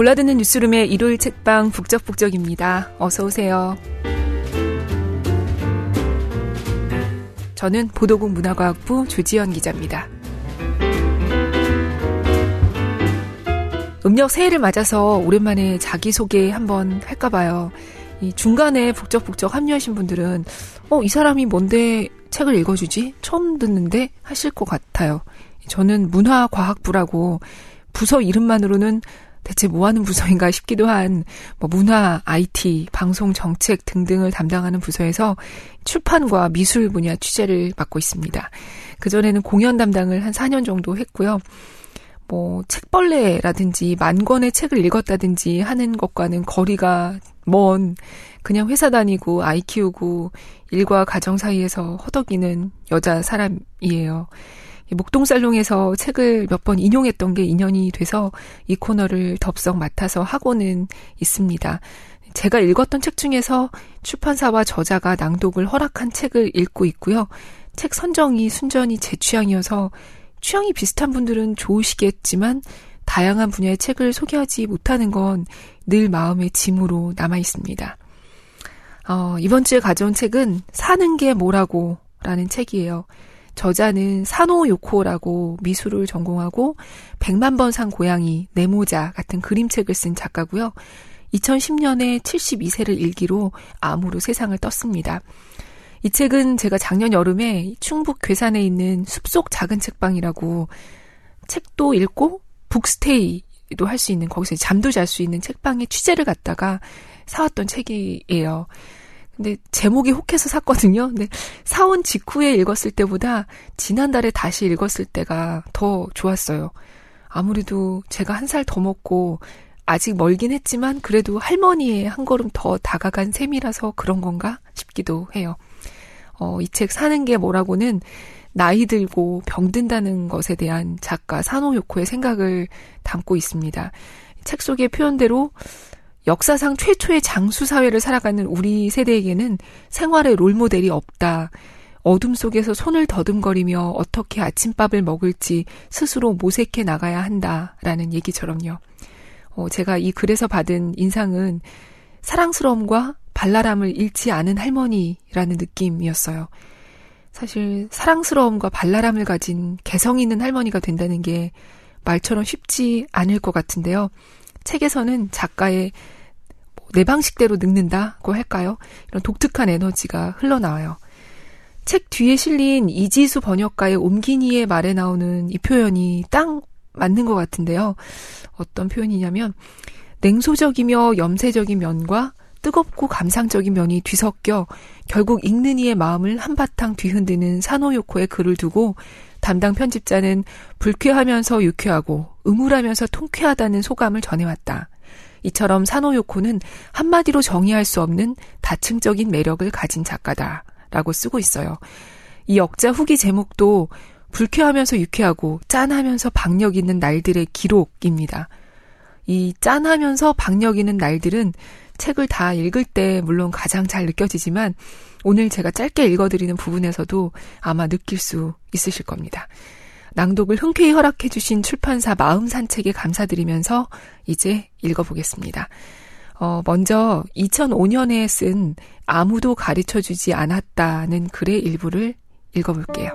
골라듣는 뉴스룸의 일요일 책방 북적북적입니다. 어서 오세요. 저는 보도국 문화과학부 조지연 기자입니다. 음력 새해를 맞아서 오랜만에 자기소개 한번 할까봐요. 이 중간에 북적북적 합류하신 분들은 이 사람이 뭔데 책을 읽어주지? 처음 듣는데 하실 것 같아요. 저는 문화과학부라고 부서 이름만으로는 대체 뭐하는 부서인가 싶기도 한 문화, IT, 방송, 정책 등등을 담당하는 부서에서 출판과 미술 분야 취재를 맡고 있습니다. 그전에는 공연 담당을 한 4년 정도 했고요. 책벌레라든지 만 권의 책을 읽었다든지 하는 것과는 거리가 먼 그냥 회사 다니고 아이 키우고 일과 가정 사이에서 허덕이는 여자 사람이에요. 목동살롱에서 책을 몇 번 인용했던 게 인연이 돼서 이 코너를 덥석 맡아서 하고는 있습니다. 제가 읽었던 책 중에서 출판사와 저자가 낭독을 허락한 책을 읽고 있고요. 책 선정이 순전히 제 취향이어서 취향이 비슷한 분들은 좋으시겠지만 다양한 분야의 책을 소개하지 못하는 건 늘 마음의 짐으로 남아 있습니다. 이번 주에 가져온 책은 사는 게 뭐라고 라는 책이에요. 저자는 사노 요코라고 미술을 전공하고 100만 번 산 고양이, 네모자 같은 그림책을 쓴 작가고요. 2010년에 72세를 일기로 암으로 세상을 떴습니다. 이 책은 제가 작년 여름에 충북 괴산에 있는 숲속 작은 책방이라고 책도 읽고 북스테이도 할 수 있는, 거기서 잠도 잘 수 있는 책방에 취재를 갔다가 사왔던 책이에요. 근데 제목이 혹해서 샀거든요. 근데 사온 직후에 읽었을 때보다 지난달에 다시 읽었을 때가 더 좋았어요. 아무래도 제가 한 살 더 먹고 아직 멀긴 했지만 그래도 할머니에 한 걸음 더 다가간 셈이라서 그런 건가 싶기도 해요. 이 책 사는 게 뭐라고는 나이 들고 병든다는 것에 대한 작가 사노 요코의 생각을 담고 있습니다. 책 속의 표현대로 역사상 최초의 장수사회를 살아가는 우리 세대에게는 생활의 롤모델이 없다. 어둠 속에서 손을 더듬거리며 어떻게 아침밥을 먹을지 스스로 모색해 나가야 한다라는 얘기처럼요. 제가 이 글에서 받은 인상은 사랑스러움과 발랄함을 잃지 않은 할머니라는 느낌이었어요. 사실 사랑스러움과 발랄함을 가진 개성 있는 할머니가 된다는 게 말처럼 쉽지 않을 것 같은데요. 책에서는 작가의 내 방식대로 늙는다고 할까요? 이런 독특한 에너지가 흘러나와요. 책 뒤에 실린 이지수 번역가의 옴기니의 말에 나오는 이 표현이 딱 맞는 것 같은데요. 어떤 표현이냐면 냉소적이며 염세적인 면과 뜨겁고 감상적인 면이 뒤섞여 결국 읽는 이의 마음을 한바탕 뒤흔드는 사노 요코의 글을 두고 담당 편집자는 불쾌하면서 유쾌하고 음울하면서 통쾌하다는 소감을 전해왔다. 이처럼 사노 요코는 한마디로 정의할 수 없는 다층적인 매력을 가진 작가다라고 쓰고 있어요. 이 역자 후기 제목도 불쾌하면서 유쾌하고 짠하면서 박력 있는 날들의 기록입니다. 이 짠하면서 박력 있는 날들은 책을 다 읽을 때 물론 가장 잘 느껴지지만 오늘 제가 짧게 읽어드리는 부분에서도 아마 느낄 수 있으실 겁니다. 낭독을 흔쾌히 허락해 주신 출판사 마음산책에 감사드리면서 이제 읽어보겠습니다. 먼저 2005년에 쓴 아무도 가르쳐주지 않았다는 글의 일부를 읽어볼게요.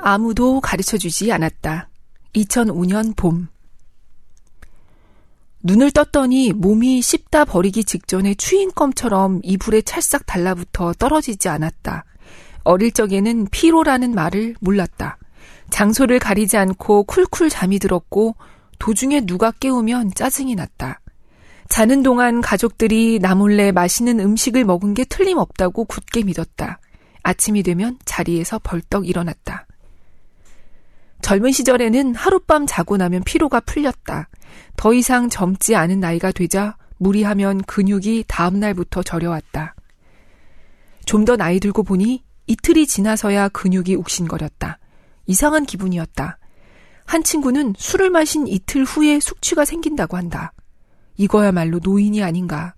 아무도 가르쳐주지 않았다. 2005년 봄. 눈을 떴더니 몸이 씹다 버리기 직전에 추인검처럼 이불에 찰싹 달라붙어 떨어지지 않았다. 어릴 적에는 피로라는 말을 몰랐다. 장소를 가리지 않고 쿨쿨 잠이 들었고 도중에 누가 깨우면 짜증이 났다. 자는 동안 가족들이 나 몰래 맛있는 음식을 먹은 게 틀림없다고 굳게 믿었다. 아침이 되면 자리에서 벌떡 일어났다. 젊은 시절에는 하룻밤 자고 나면 피로가 풀렸다. 더 이상 젊지 않은 나이가 되자 무리하면 근육이 다음 날부터 저려왔다. 좀 더 나이 들고 보니 이틀이 지나서야 근육이 욱신거렸다. 이상한 기분이었다. 한 친구는 술을 마신 이틀 후에 숙취가 생긴다고 한다. 이거야말로 노인이 아닌가.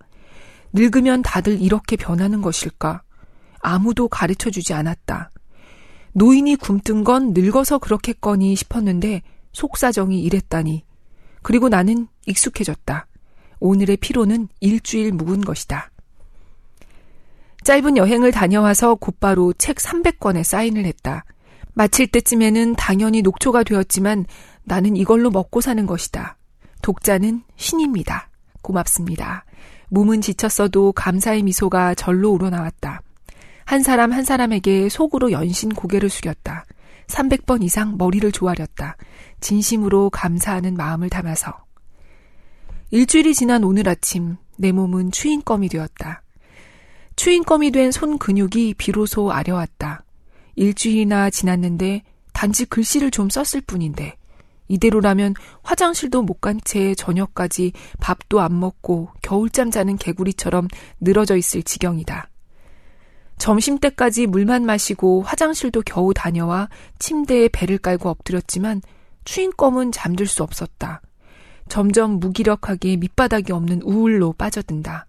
늙으면 다들 이렇게 변하는 것일까? 아무도 가르쳐주지 않았다. 노인이 굼뜬 건 늙어서 그렇겠거니 싶었는데 속사정이 이랬다니. 그리고 나는 익숙해졌다. 오늘의 피로는 일주일 묵은 것이다. 짧은 여행을 다녀와서 곧바로 책 300권에 사인을 했다. 마칠 때쯤에는 당연히 녹초가 되었지만 나는 이걸로 먹고 사는 것이다. 독자는 신입니다. 고맙습니다. 몸은 지쳤어도 감사의 미소가 절로 우러나왔다. 한 사람 한 사람에게 속으로 연신 고개를 숙였다. 300번 이상 머리를 조아렸다. 진심으로 감사하는 마음을 담아서. 일주일이 지난 오늘 아침 내 몸은 추인검이 되었다. 추인검이 된 손 근육이 비로소 아려왔다. 일주일이나 지났는데 단지 글씨를 좀 썼을 뿐인데 이대로라면 화장실도 못 간 채 저녁까지 밥도 안 먹고 겨울잠 자는 개구리처럼 늘어져 있을 지경이다. 점심때까지 물만 마시고 화장실도 겨우 다녀와 침대에 배를 깔고 엎드렸지만 추인검은 잠들 수 없었다. 점점 무기력하게 밑바닥이 없는 우울로 빠져든다.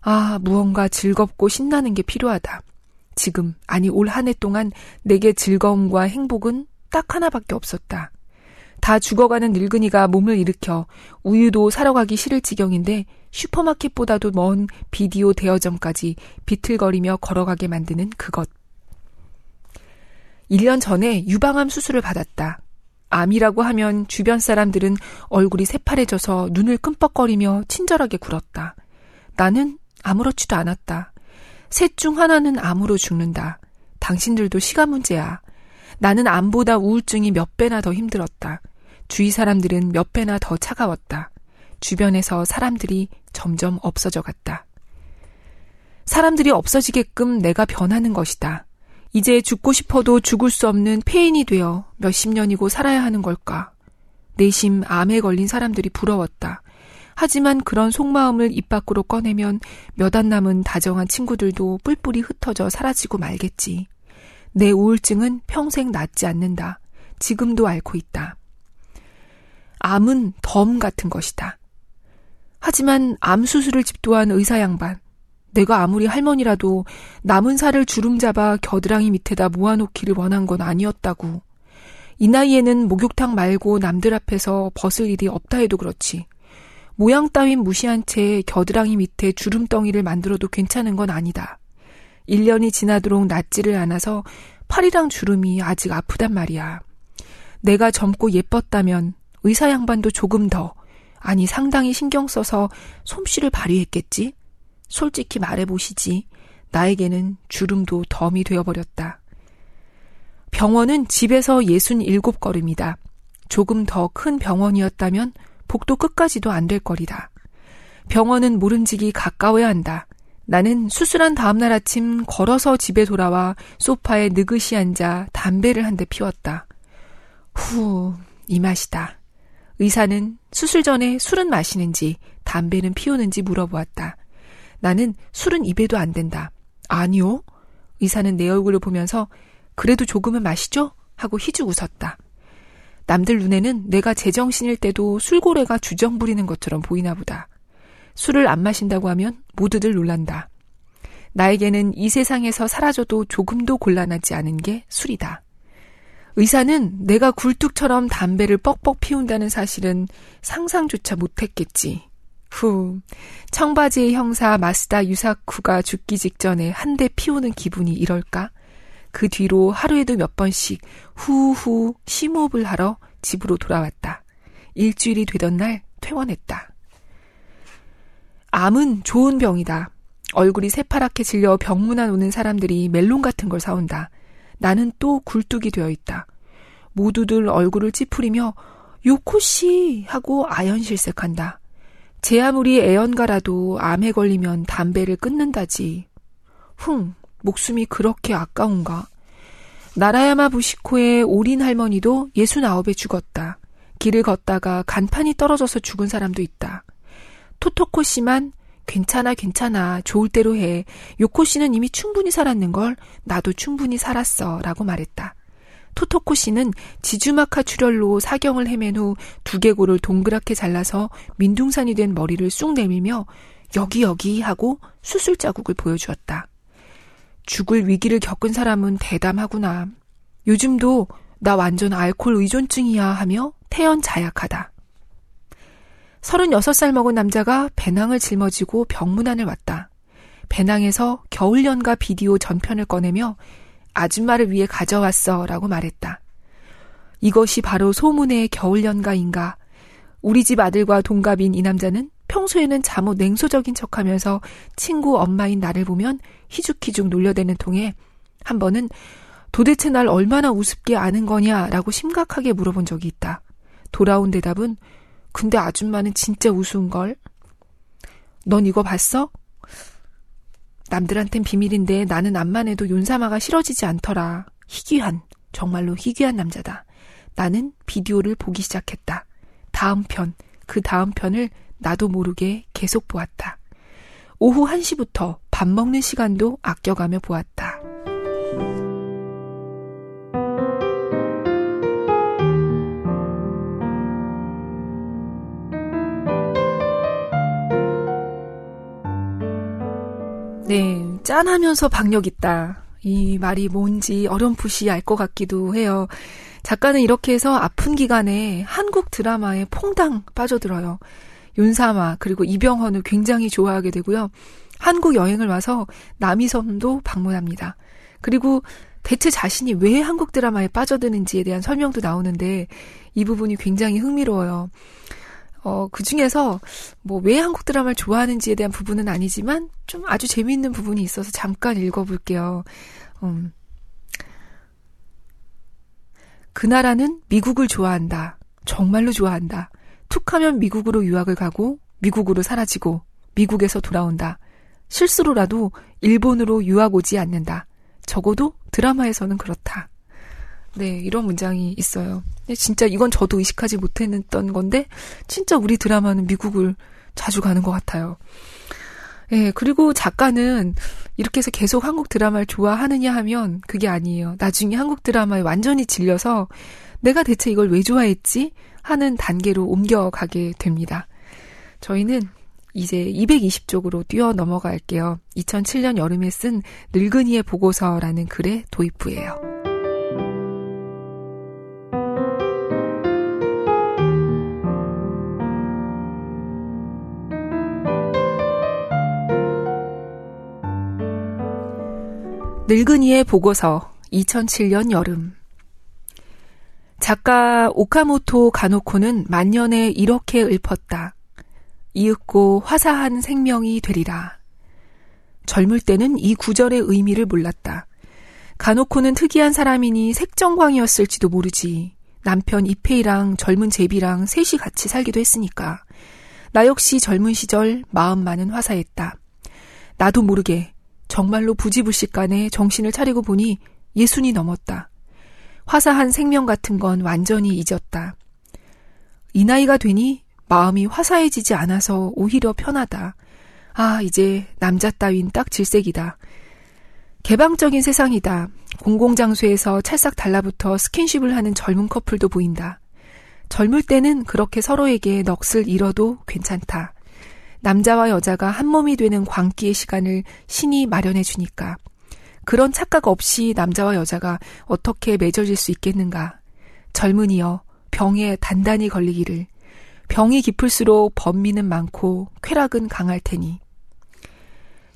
아, 무언가 즐겁고 신나는 게 필요하다. 지금, 아니 올 한 해 동안 내게 즐거움과 행복은 딱 하나밖에 없었다. 다 죽어가는 늙은이가 몸을 일으켜 우유도 사러 가기 싫을 지경인데 슈퍼마켓보다도 먼 비디오 대여점까지 비틀거리며 걸어가게 만드는 그것. 1년 전에 유방암 수술을 받았다. 암이라고 하면 주변 사람들은 얼굴이 새파래져서 눈을 끔뻑거리며 친절하게 굴었다. 나는 아무렇지도 않았다. 셋 중 하나는 암으로 죽는다. 당신들도 시간 문제야. 나는 암보다 우울증이 몇 배나 더 힘들었다. 주위 사람들은 몇 배나 더 차가웠다. 주변에서 사람들이 점점 없어져 갔다. 사람들이 없어지게끔 내가 변하는 것이다. 이제 죽고 싶어도 죽을 수 없는 폐인이 되어 몇십 년이고 살아야 하는 걸까? 내심 암에 걸린 사람들이 부러웠다. 하지만 그런 속마음을 입 밖으로 꺼내면 몇 안 남은 다정한 친구들도 뿔뿔이 흩어져 사라지고 말겠지. 내 우울증은 평생 낫지 않는다. 지금도 앓고 있다. 암은 덤 같은 것이다. 하지만 암 수술을 집도한 의사 양반, 내가 아무리 할머니라도 남은 살을 주름 잡아 겨드랑이 밑에다 모아놓기를 원한 건 아니었다고. 이 나이에는 목욕탕 말고 남들 앞에서 벗을 일이 없다 해도 그렇지. 모양 따윈 무시한 채 겨드랑이 밑에 주름덩이를 만들어도 괜찮은 건 아니다. 1년이 지나도록 낫지를 않아서 팔이랑 주름이 아직 아프단 말이야. 내가 젊고 예뻤다면 의사 양반도 조금 더, 아니 상당히 신경 써서 솜씨를 발휘했겠지? 솔직히 말해보시지. 나에게는 주름도 덤이 되어버렸다. 병원은 집에서 67걸음이다. 조금 더 큰 병원이었다면 복도 끝까지도 안 될 거리다. 병원은 모름지기 가까워야 한다. 나는 수술한 다음날 아침 걸어서 집에 돌아와 소파에 느그시 앉아 담배를 한 대 피웠다. 후, 이 맛이다. 의사는 수술 전에 술은 마시는지 담배는 피우는지 물어보았다. 나는 술은 입에도 안 된다. 아니요. 의사는 내 얼굴을 보면서 그래도 조금은 마시죠? 하고 희죽 웃었다. 남들 눈에는 내가 제정신일 때도 술고래가 주정 부리는 것처럼 보이나 보다. 술을 안 마신다고 하면 모두들 놀란다. 나에게는 이 세상에서 사라져도 조금도 곤란하지 않은 게 술이다. 의사는 내가 굴뚝처럼 담배를 뻑뻑 피운다는 사실은 상상조차 못했겠지. 후, 청바지의 형사 마스다 유사쿠가 죽기 직전에 한 대 피우는 기분이 이럴까? 그 뒤로 하루에도 몇 번씩 후후 심호흡을 하러 집으로 돌아왔다. 일주일이 되던 날 퇴원했다. 암은 좋은 병이다. 얼굴이 새파랗게 질려 병문안 오는 사람들이 멜론 같은 걸 사온다. 나는 또 굴뚝이 되어 있다. 모두들 얼굴을 찌푸리며 요코씨 하고 아연실색한다. 제 아무리 애연가라도 암에 걸리면 담배를 끊는다지. 흥, 목숨이 그렇게 아까운가? 나라야마 부시코의 오린 할머니도 69에 죽었다. 길을 걷다가 간판이 떨어져서 죽은 사람도 있다. 토토코 씨만 괜찮아 괜찮아 좋을 대로 해. 요코 씨는 이미 충분히 살았는걸. 나도 충분히 살았어 라고 말했다. 토토코 씨는 지주마카 출혈로 사경을 헤맨 후 두개골을 동그랗게 잘라서 민둥산이 된 머리를 쑥 내밀며 여기 하고 수술 자국을 보여주었다. 죽을 위기를 겪은 사람은 대담하구나. 요즘도 나 완전 알코올 의존증이야 하며 태연 자약하다. 36살 먹은 남자가 배낭을 짊어지고 병문안을 왔다. 배낭에서 겨울연가 비디오 전편을 꺼내며 아줌마를 위해 가져왔어 라고 말했다. 이것이 바로 소문의 겨울연가인가. 우리 집 아들과 동갑인 이 남자는 평소에는 자못 냉소적인 척하면서 친구 엄마인 나를 보면 희죽희죽 놀려대는 통에 한 번은 도대체 날 얼마나 우습게 아는 거냐라고 심각하게 물어본 적이 있다. 돌아온 대답은 근데 아줌마는 진짜 우스운걸. 넌 이거 봤어? 남들한텐 비밀인데 나는 암만 해도 윤사마가 싫어지지 않더라. 희귀한, 정말로 희귀한 남자다. 나는 비디오를 보기 시작했다. 다음 편, 그 다음 편을 나도 모르게 계속 보았다. 오후 1시부터 밥 먹는 시간도 아껴가며 보았다. 네, 짠하면서 박력 있다. 이 말이 뭔지 어렴풋이 알 것 같기도 해요. 작가는 이렇게 해서 아픈 기간에 한국 드라마에 퐁당 빠져들어요. 윤사마 그리고 이병헌을 굉장히 좋아하게 되고요. 한국 여행을 와서 남이섬도 방문합니다. 그리고 대체 자신이 왜 한국 드라마에 빠져드는지에 대한 설명도 나오는데 이 부분이 굉장히 흥미로워요. 그 중에서 뭐 왜 한국 드라마를 좋아하는지에 대한 부분은 아니지만 좀 아주 재미있는 부분이 있어서 잠깐 읽어볼게요. 그 나라는 미국을 좋아한다. 정말로 좋아한다. 툭하면 미국으로 유학을 가고 미국으로 사라지고 미국에서 돌아온다. 실수로라도 일본으로 유학 오지 않는다. 적어도 드라마에서는 그렇다. 네, 이런 문장이 있어요. 진짜 이건 저도 의식하지 못했던 건데 진짜 우리 드라마는 미국을 자주 가는 것 같아요. 예, 그리고 작가는 이렇게 해서 계속 한국 드라마를 좋아하느냐 하면 그게 아니에요. 나중에 한국 드라마에 완전히 질려서 내가 대체 이걸 왜 좋아했지? 하는 단계로 옮겨가게 됩니다. 저희는 이제 220쪽으로 뛰어 넘어갈게요. 2007년 여름에 쓴 늙은이의 보고서라는 글의 도입부예요. 늙은이의 보고서 2007년 여름. 작가 오카모토 가노코는 만년에 이렇게 읊었다. 이윽고 화사한 생명이 되리라. 젊을 때는 이 구절의 의미를 몰랐다. 가노코는 특이한 사람이니 색정광이었을지도 모르지. 남편 이페이랑 젊은 제비랑 셋이 같이 살기도 했으니까. 나 역시 젊은 시절 마음만은 화사했다. 나도 모르게 정말로 부지불식간에 정신을 차리고 보니 60이 넘었다. 화사한 생명 같은 건 완전히 잊었다. 이 나이가 되니 마음이 화사해지지 않아서 오히려 편하다. 아, 이제 남자 따윈 딱 질색이다. 개방적인 세상이다. 공공장소에서 찰싹 달라붙어 스킨십을 하는 젊은 커플도 보인다. 젊을 때는 그렇게 서로에게 넋을 잃어도 괜찮다. 남자와 여자가 한 몸이 되는 광기의 시간을 신이 마련해 주니까. 그런 착각 없이 남자와 여자가 어떻게 맺어질 수 있겠는가. 젊은이여 병에 단단히 걸리기를. 병이 깊을수록 번미는 많고 쾌락은 강할 테니.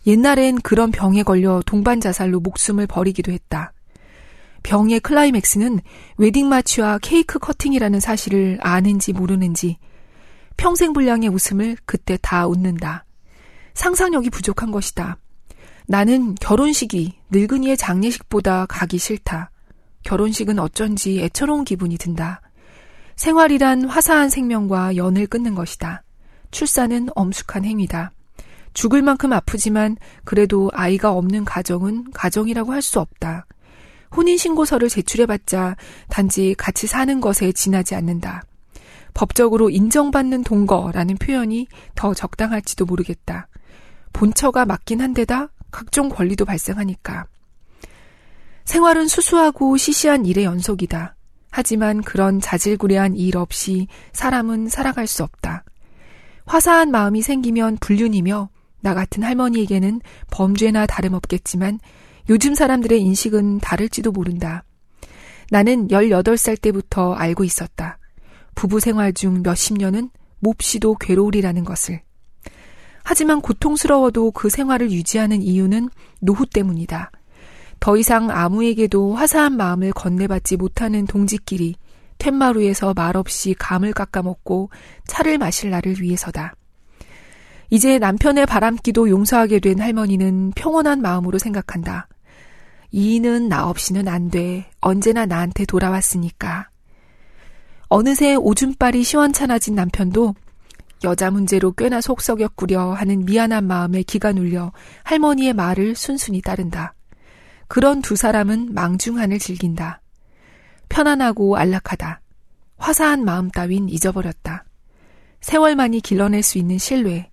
옛날엔 그런 병에 걸려 동반 자살로 목숨을 버리기도 했다. 병의 클라이맥스는 웨딩마취와 케이크 커팅이라는 사실을 아는지 모르는지 평생 분량의 웃음을 그때 다 웃는다. 상상력이 부족한 것이다. 나는 결혼식이 늙은이의 장례식보다 가기 싫다. 결혼식은 어쩐지 애처로운 기분이 든다. 생활이란 화사한 생명과 연을 끊는 것이다. 출산은 엄숙한 행위다. 죽을 만큼 아프지만 그래도 아이가 없는 가정은 가정이라고 할 수 없다. 혼인신고서를 제출해봤자 단지 같이 사는 것에 지나지 않는다. 법적으로 인정받는 동거라는 표현이 더 적당할지도 모르겠다. 본처가 맞긴 한데다 각종 권리도 발생하니까. 생활은 수수하고 시시한 일의 연속이다. 하지만 그런 자질구레한 일 없이 사람은 살아갈 수 없다. 화사한 마음이 생기면 불륜이며 나 같은 할머니에게는 범죄나 다름없겠지만 요즘 사람들의 인식은 다를지도 모른다. 나는 18살 때부터 알고 있었다. 부부 생활 중 몇십 년은 몹시도 괴로우리라는 것을. 하지만 고통스러워도 그 생활을 유지하는 이유는 노후 때문이다. 더 이상 아무에게도 화사한 마음을 건네받지 못하는 동지끼리 툇마루에서 말없이 감을 깎아먹고 차를 마실 나를 위해서다. 이제 남편의 바람기도 용서하게 된 할머니는 평온한 마음으로 생각한다. 이인은 나 없이는 안 돼. 언제나 나한테 돌아왔으니까. 어느새 오줌빨이 시원찮아진 남편도 여자 문제로 꽤나 속 썩였구려 하는 미안한 마음에 기가 눌려 할머니의 말을 순순히 따른다. 그런 두 사람은 망중한을 즐긴다. 편안하고 안락하다. 화사한 마음 따윈 잊어버렸다. 세월만이 길러낼 수 있는 신뢰,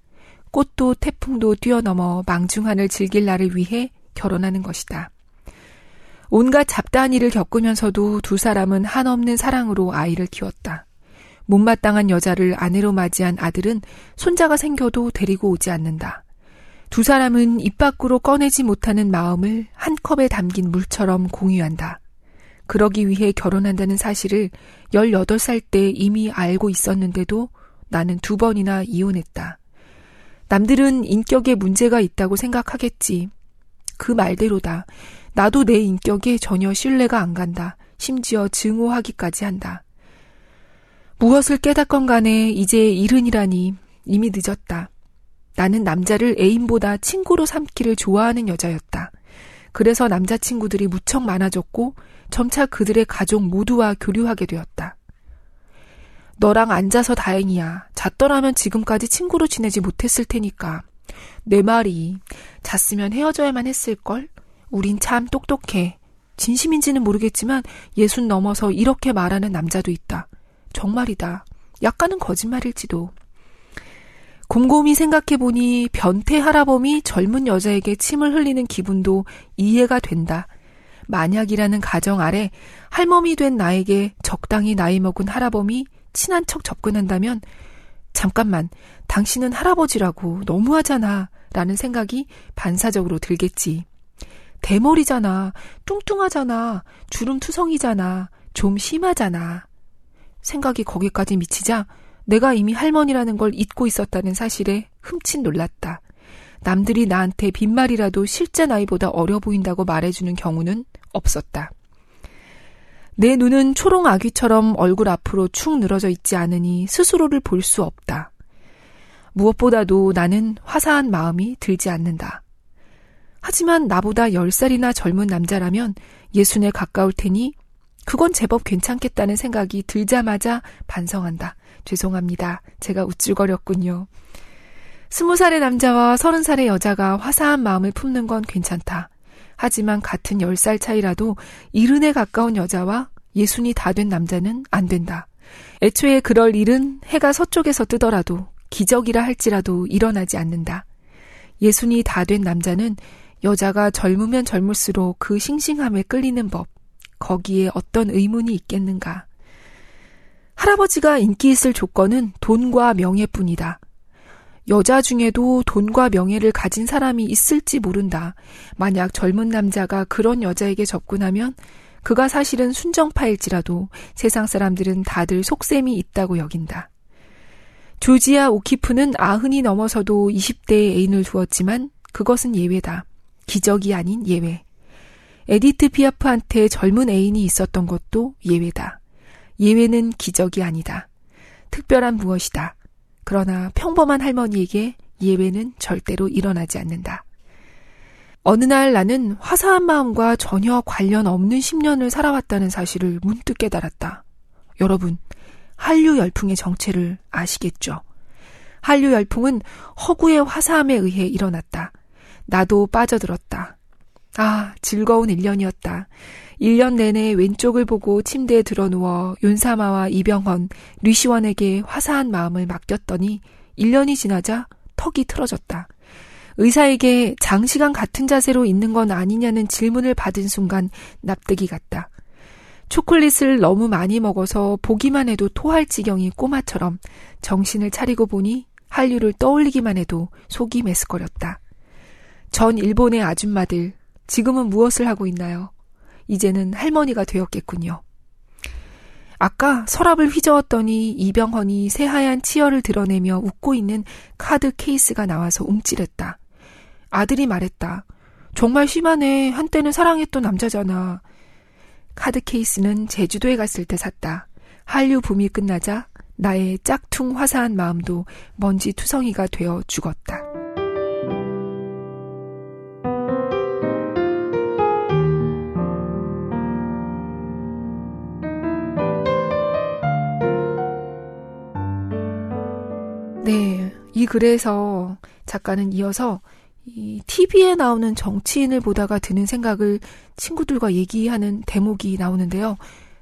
꽃도 태풍도 뛰어넘어 망중한을 즐길 나를 위해 결혼하는 것이다. 온갖 잡다한 일을 겪으면서도 두 사람은 한없는 사랑으로 아이를 키웠다. 못마땅한 여자를 아내로 맞이한 아들은 손자가 생겨도 데리고 오지 않는다. 두 사람은 입 밖으로 꺼내지 못하는 마음을 한 컵에 담긴 물처럼 공유한다. 그러기 위해 결혼한다는 사실을 18살 때 이미 알고 있었는데도 나는 2번이나 이혼했다. 남들은 인격에 문제가 있다고 생각하겠지. 그 말대로다. 나도 내 인격에 전혀 신뢰가 안 간다. 심지어 증오하기까지 한다. 무엇을 깨닫건 간에 이제 이른이라니 이미 늦었다. 나는 남자를 애인보다 친구로 삼기를 좋아하는 여자였다. 그래서 남자친구들이 무척 많아졌고 점차 그들의 가족 모두와 교류하게 되었다. 너랑 앉아서 다행이야. 잤더라면 지금까지 친구로 지내지 못했을 테니까. 내 말이 잤으면 헤어져야만 했을걸? 우린 참 똑똑해. 진심인지는 모르겠지만 60 넘어서 이렇게 말하는 남자도 있다. 정말이다. 약간은 거짓말일지도. 곰곰이 생각해보니 변태 하라범이 젊은 여자에게 침을 흘리는 기분도 이해가 된다. 만약이라는 가정 아래 할멈이 된 나에게 적당히 나이 먹은 하라범이 친한 척 접근한다면 잠깐만, 당신은 할아버지라고 너무하잖아 라는 생각이 반사적으로 들겠지. 대머리잖아, 뚱뚱하잖아, 주름투성이잖아, 좀 심하잖아. 생각이 거기까지 미치자 내가 이미 할머니라는 걸 잊고 있었다는 사실에 흠칫 놀랐다. 남들이 나한테 빈말이라도 실제 나이보다 어려 보인다고 말해주는 경우는 없었다. 내 눈은 초롱 아귀처럼 얼굴 앞으로 축 늘어져 있지 않으니 스스로를 볼 수 없다. 무엇보다도 나는 화사한 마음이 들지 않는다. 하지만 나보다 10살이나 젊은 남자라면 60에 가까울 테니 그건 제법 괜찮겠다는 생각이 들자마자 반성한다. 죄송합니다. 제가 우쭐거렸군요. 20살의 남자와 30살의 여자가 화사한 마음을 품는 건 괜찮다. 하지만 같은 10살 차이라도 70에 가까운 여자와 60이 다 된 남자는 안 된다. 애초에 그럴 일은 해가 서쪽에서 뜨더라도 기적이라 할지라도 일어나지 않는다. 60이 다 된 남자는 여자가 젊으면 젊을수록 그 싱싱함에 끌리는 법, 거기에 어떤 의문이 있겠는가. 할아버지가 인기 있을 조건은 돈과 명예뿐이다. 여자 중에도 돈과 명예를 가진 사람이 있을지 모른다. 만약 젊은 남자가 그런 여자에게 접근하면 그가 사실은 순정파일지라도 세상 사람들은 다들 속셈이 있다고 여긴다. 조지아 오키프는 90이 넘어서도 20대에 애인을 두었지만 그것은 예외다. 기적이 아닌 예외. 에디트 피아프한테 젊은 애인이 있었던 것도 예외다. 예외는 기적이 아니다. 특별한 무엇이다. 그러나 평범한 할머니에게 예외는 절대로 일어나지 않는다. 어느 날 나는 화사한 마음과 전혀 관련 없는 10년을 살아왔다는 사실을 문득 깨달았다. 여러분, 한류 열풍의 정체를 아시겠죠? 한류 열풍은 허구의 화사함에 의해 일어났다. 나도 빠져들었다. 아, 즐거운 1년이었다. 1년 내내 왼쪽을 보고 침대에 들어누워 윤사마와 이병헌, 류시원에게 화사한 마음을 맡겼더니 1년이 지나자 턱이 틀어졌다. 의사에게 장시간 같은 자세로 있는 건 아니냐는 질문을 받은 순간 납득이 갔다. 초콜릿을 너무 많이 먹어서 보기만 해도 토할 지경인 꼬마처럼 정신을 차리고 보니 한류를 떠올리기만 해도 속이 메스거렸다. 전 일본의 아줌마들, 지금은 무엇을 하고 있나요? 이제는 할머니가 되었겠군요. 아까 서랍을 휘저었더니 이병헌이 새하얀 치열을 드러내며 웃고 있는 카드 케이스가 나와서 움찔했다. 아들이 말했다. 정말 심하네. 한때는 사랑했던 남자잖아. 카드 케이스는 제주도에 갔을 때 샀다. 한류 붐이 끝나자 나의 짝퉁 화사한 마음도 먼지 투성이가 되어 죽었다. 네, 이 글에서 작가는 이어서 이 TV에 나오는 정치인을 보다가 드는 생각을 친구들과 얘기하는 대목이 나오는데요.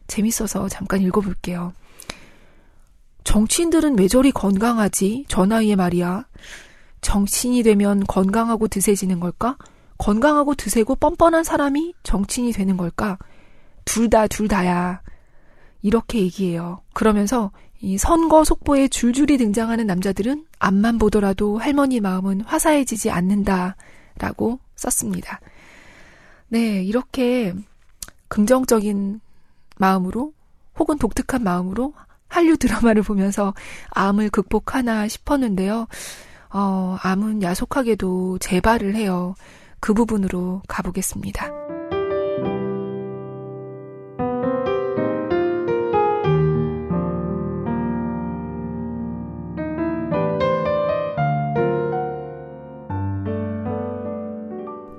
재밌어서 잠깐 읽어볼게요. 정치인들은 왜 저리 건강하지? 저 나이에 말이야. 정치인이 되면 건강하고 드세지는 걸까? 건강하고 드세고 뻔뻔한 사람이 정치인이 되는 걸까? 둘 다야. 이렇게 얘기해요. 그러면서 이 선거 속보에 줄줄이 등장하는 남자들은 앞만 보더라도 할머니 마음은 화사해지지 않는다라고 썼습니다. 네, 이렇게 긍정적인 마음으로 혹은 독특한 마음으로 한류 드라마를 보면서 암을 극복하나 싶었는데요. 암은 야속하게도 재발을 해요. 그 부분으로 가보겠습니다.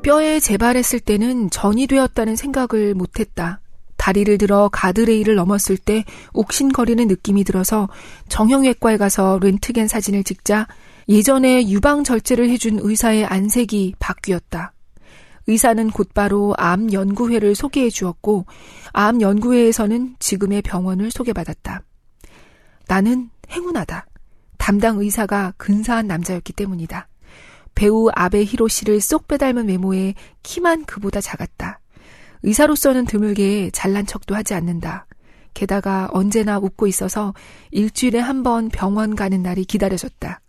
뼈에 재발했을 때는 전이 되었다는 생각을 못했다. 다리를 들어 가드레일을 넘었을 때 욱신거리는 느낌이 들어서 정형외과에 가서 렌트겐 사진을 찍자 예전에 유방절제를 해준 의사의 안색이 바뀌었다. 의사는 곧바로 암연구회를 소개해 주었고 암연구회에서는 지금의 병원을 소개받았다. 나는 행운하다. 담당 의사가 근사한 남자였기 때문이다. 배우 아베 히로시를 쏙 빼닮은 외모에 키만 그보다 작았다. 의사로서는 드물게 잘난 척도 하지 않는다. 게다가 언제나 웃고 있어서 일주일에 한 번 병원 가는 날이 기다려졌다.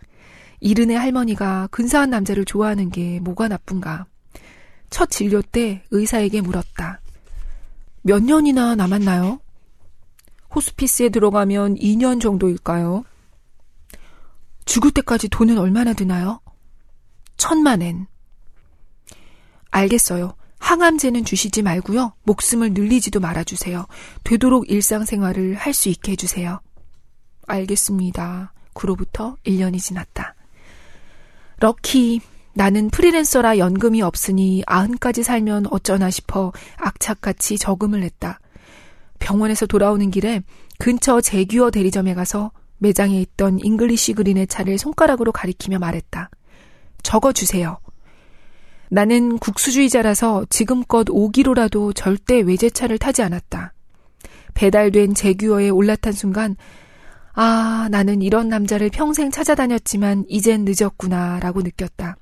이른의 할머니가 근사한 남자를 좋아하는 게 뭐가 나쁜가. 첫 진료 때 의사에게 물었다. 몇 년이나 남았나요? 호스피스에 들어가면 2년 정도일까요? 죽을 때까지 돈은 얼마나 드나요? 1000만 엔. 알겠어요. 항암제는 주시지 말고요. 목숨을 늘리지도 말아주세요. 되도록 일상생활을 할 수 있게 해주세요. 알겠습니다. 그로부터 1년이 지났다. 럭키. 나는 프리랜서라 연금이 없으니 90까지 살면 어쩌나 싶어 악착같이 저금을 했다. 병원에서 돌아오는 길에 근처 제규어 대리점에 가서 매장에 있던 잉글리시 그린의 차를 손가락으로 가리키며 말했다. 적어주세요. 나는 국수주의자라서 지금껏 5km라도 절대 외제차를 타지 않았다. 배달된 제규어에 올라탄 순간 아, 나는 이런 남자를 평생 찾아다녔지만 이젠 늦었구나 라고 느꼈다.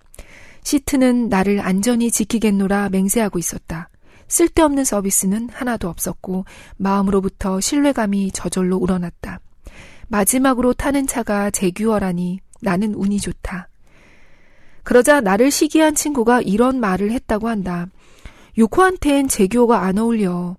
시트는 나를 안전히 지키겠노라 맹세하고 있었다. 쓸데없는 서비스는 하나도 없었고 마음으로부터 신뢰감이 저절로 우러났다. 마지막으로 타는 차가 제규어라니 나는 운이 좋다. 그러자 나를 시기한 친구가 이런 말을 했다고 한다. 요코한텐 제규어가 안 어울려.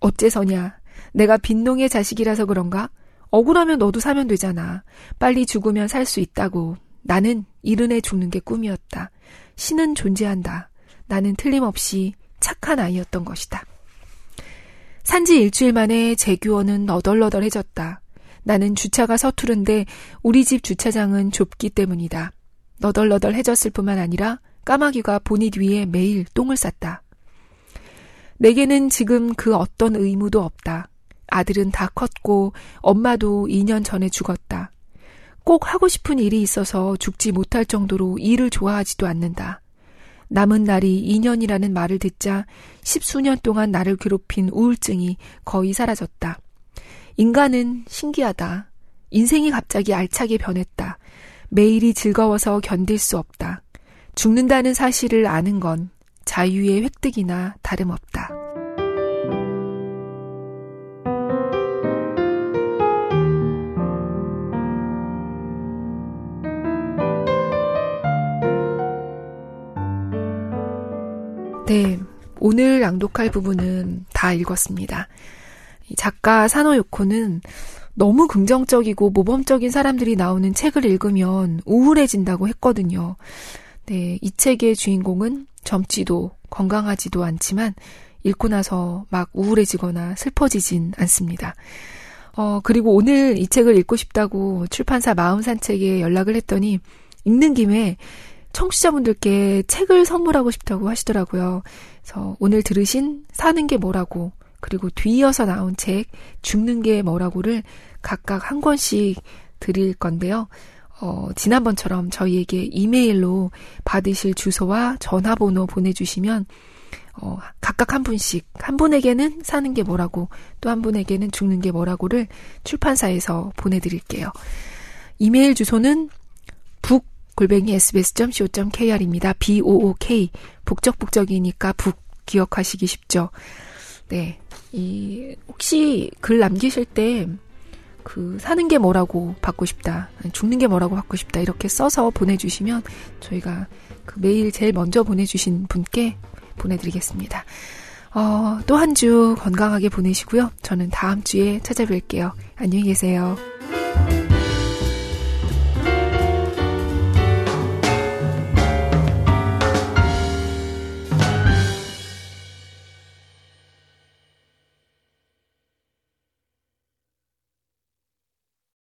어째서냐. 내가 빈농의 자식이라서 그런가? 억울하면 너도 사면 되잖아. 빨리 죽으면 살 수 있다고. 나는 이른에 죽는 게 꿈이었다. 신은 존재한다. 나는 틀림없이 착한 아이였던 것이다. 산지 일주일 만에 제규어는 너덜너덜해졌다. 나는 주차가 서투른데 우리 집 주차장은 좁기 때문이다. 너덜너덜해졌을 뿐만 아니라 까마귀가 보닛 위에 매일 똥을 쌌다. 내게는 지금 그 어떤 의무도 없다. 아들은 다 컸고 엄마도 2년 전에 죽었다. 꼭 하고 싶은 일이 있어서 죽지 못할 정도로 일을 좋아하지도 않는다. 남은 날이 2년이라는 말을 듣자 십수년 동안 나를 괴롭힌 우울증이 거의 사라졌다. 인간은 신기하다. 인생이 갑자기 알차게 변했다. 매일이 즐거워서 견딜 수 없다. 죽는다는 사실을 아는 건 자유의 획득이나 다름없다. 오늘 낭독할 부분은 다 읽었습니다. 작가 사노 요코는 너무 긍정적이고 모범적인 사람들이 나오는 책을 읽으면 우울해진다고 했거든요. 네, 이 책의 주인공은 젊지도 건강하지도 않지만 읽고 나서 막 우울해지거나 슬퍼지진 않습니다. 그리고 오늘 이 책을 읽고 싶다고 출판사 마음산책에 연락을 했더니 읽는 김에 청취자분들께 책을 선물하고 싶다고 하시더라고요. 그래서 오늘 들으신 사는 게 뭐라고, 그리고 뒤이어서 나온 책 죽는 게 뭐라고를 각각 한 권씩 드릴 건데요. 지난번처럼 저희에게 이메일로 받으실 주소와 전화번호 보내주시면 각각 한 분씩, 한 분에게는 사는 게 뭐라고 또 한 분에게는 죽는 게 뭐라고를 출판사에서 보내드릴게요. 이메일 주소는 book@sbs.co.kr입니다. book, 북적북적이니까 북 기억하시기 쉽죠. 네, 혹시 글 남기실 때 사는 게 뭐라고 받고 싶다, 죽는 게 뭐라고 받고 싶다 이렇게 써서 보내주시면 저희가 메일 제일 먼저 보내주신 분께 보내드리겠습니다. 또 한 주 건강하게 보내시고요. 저는 다음 주에 찾아뵐게요. 안녕히 계세요.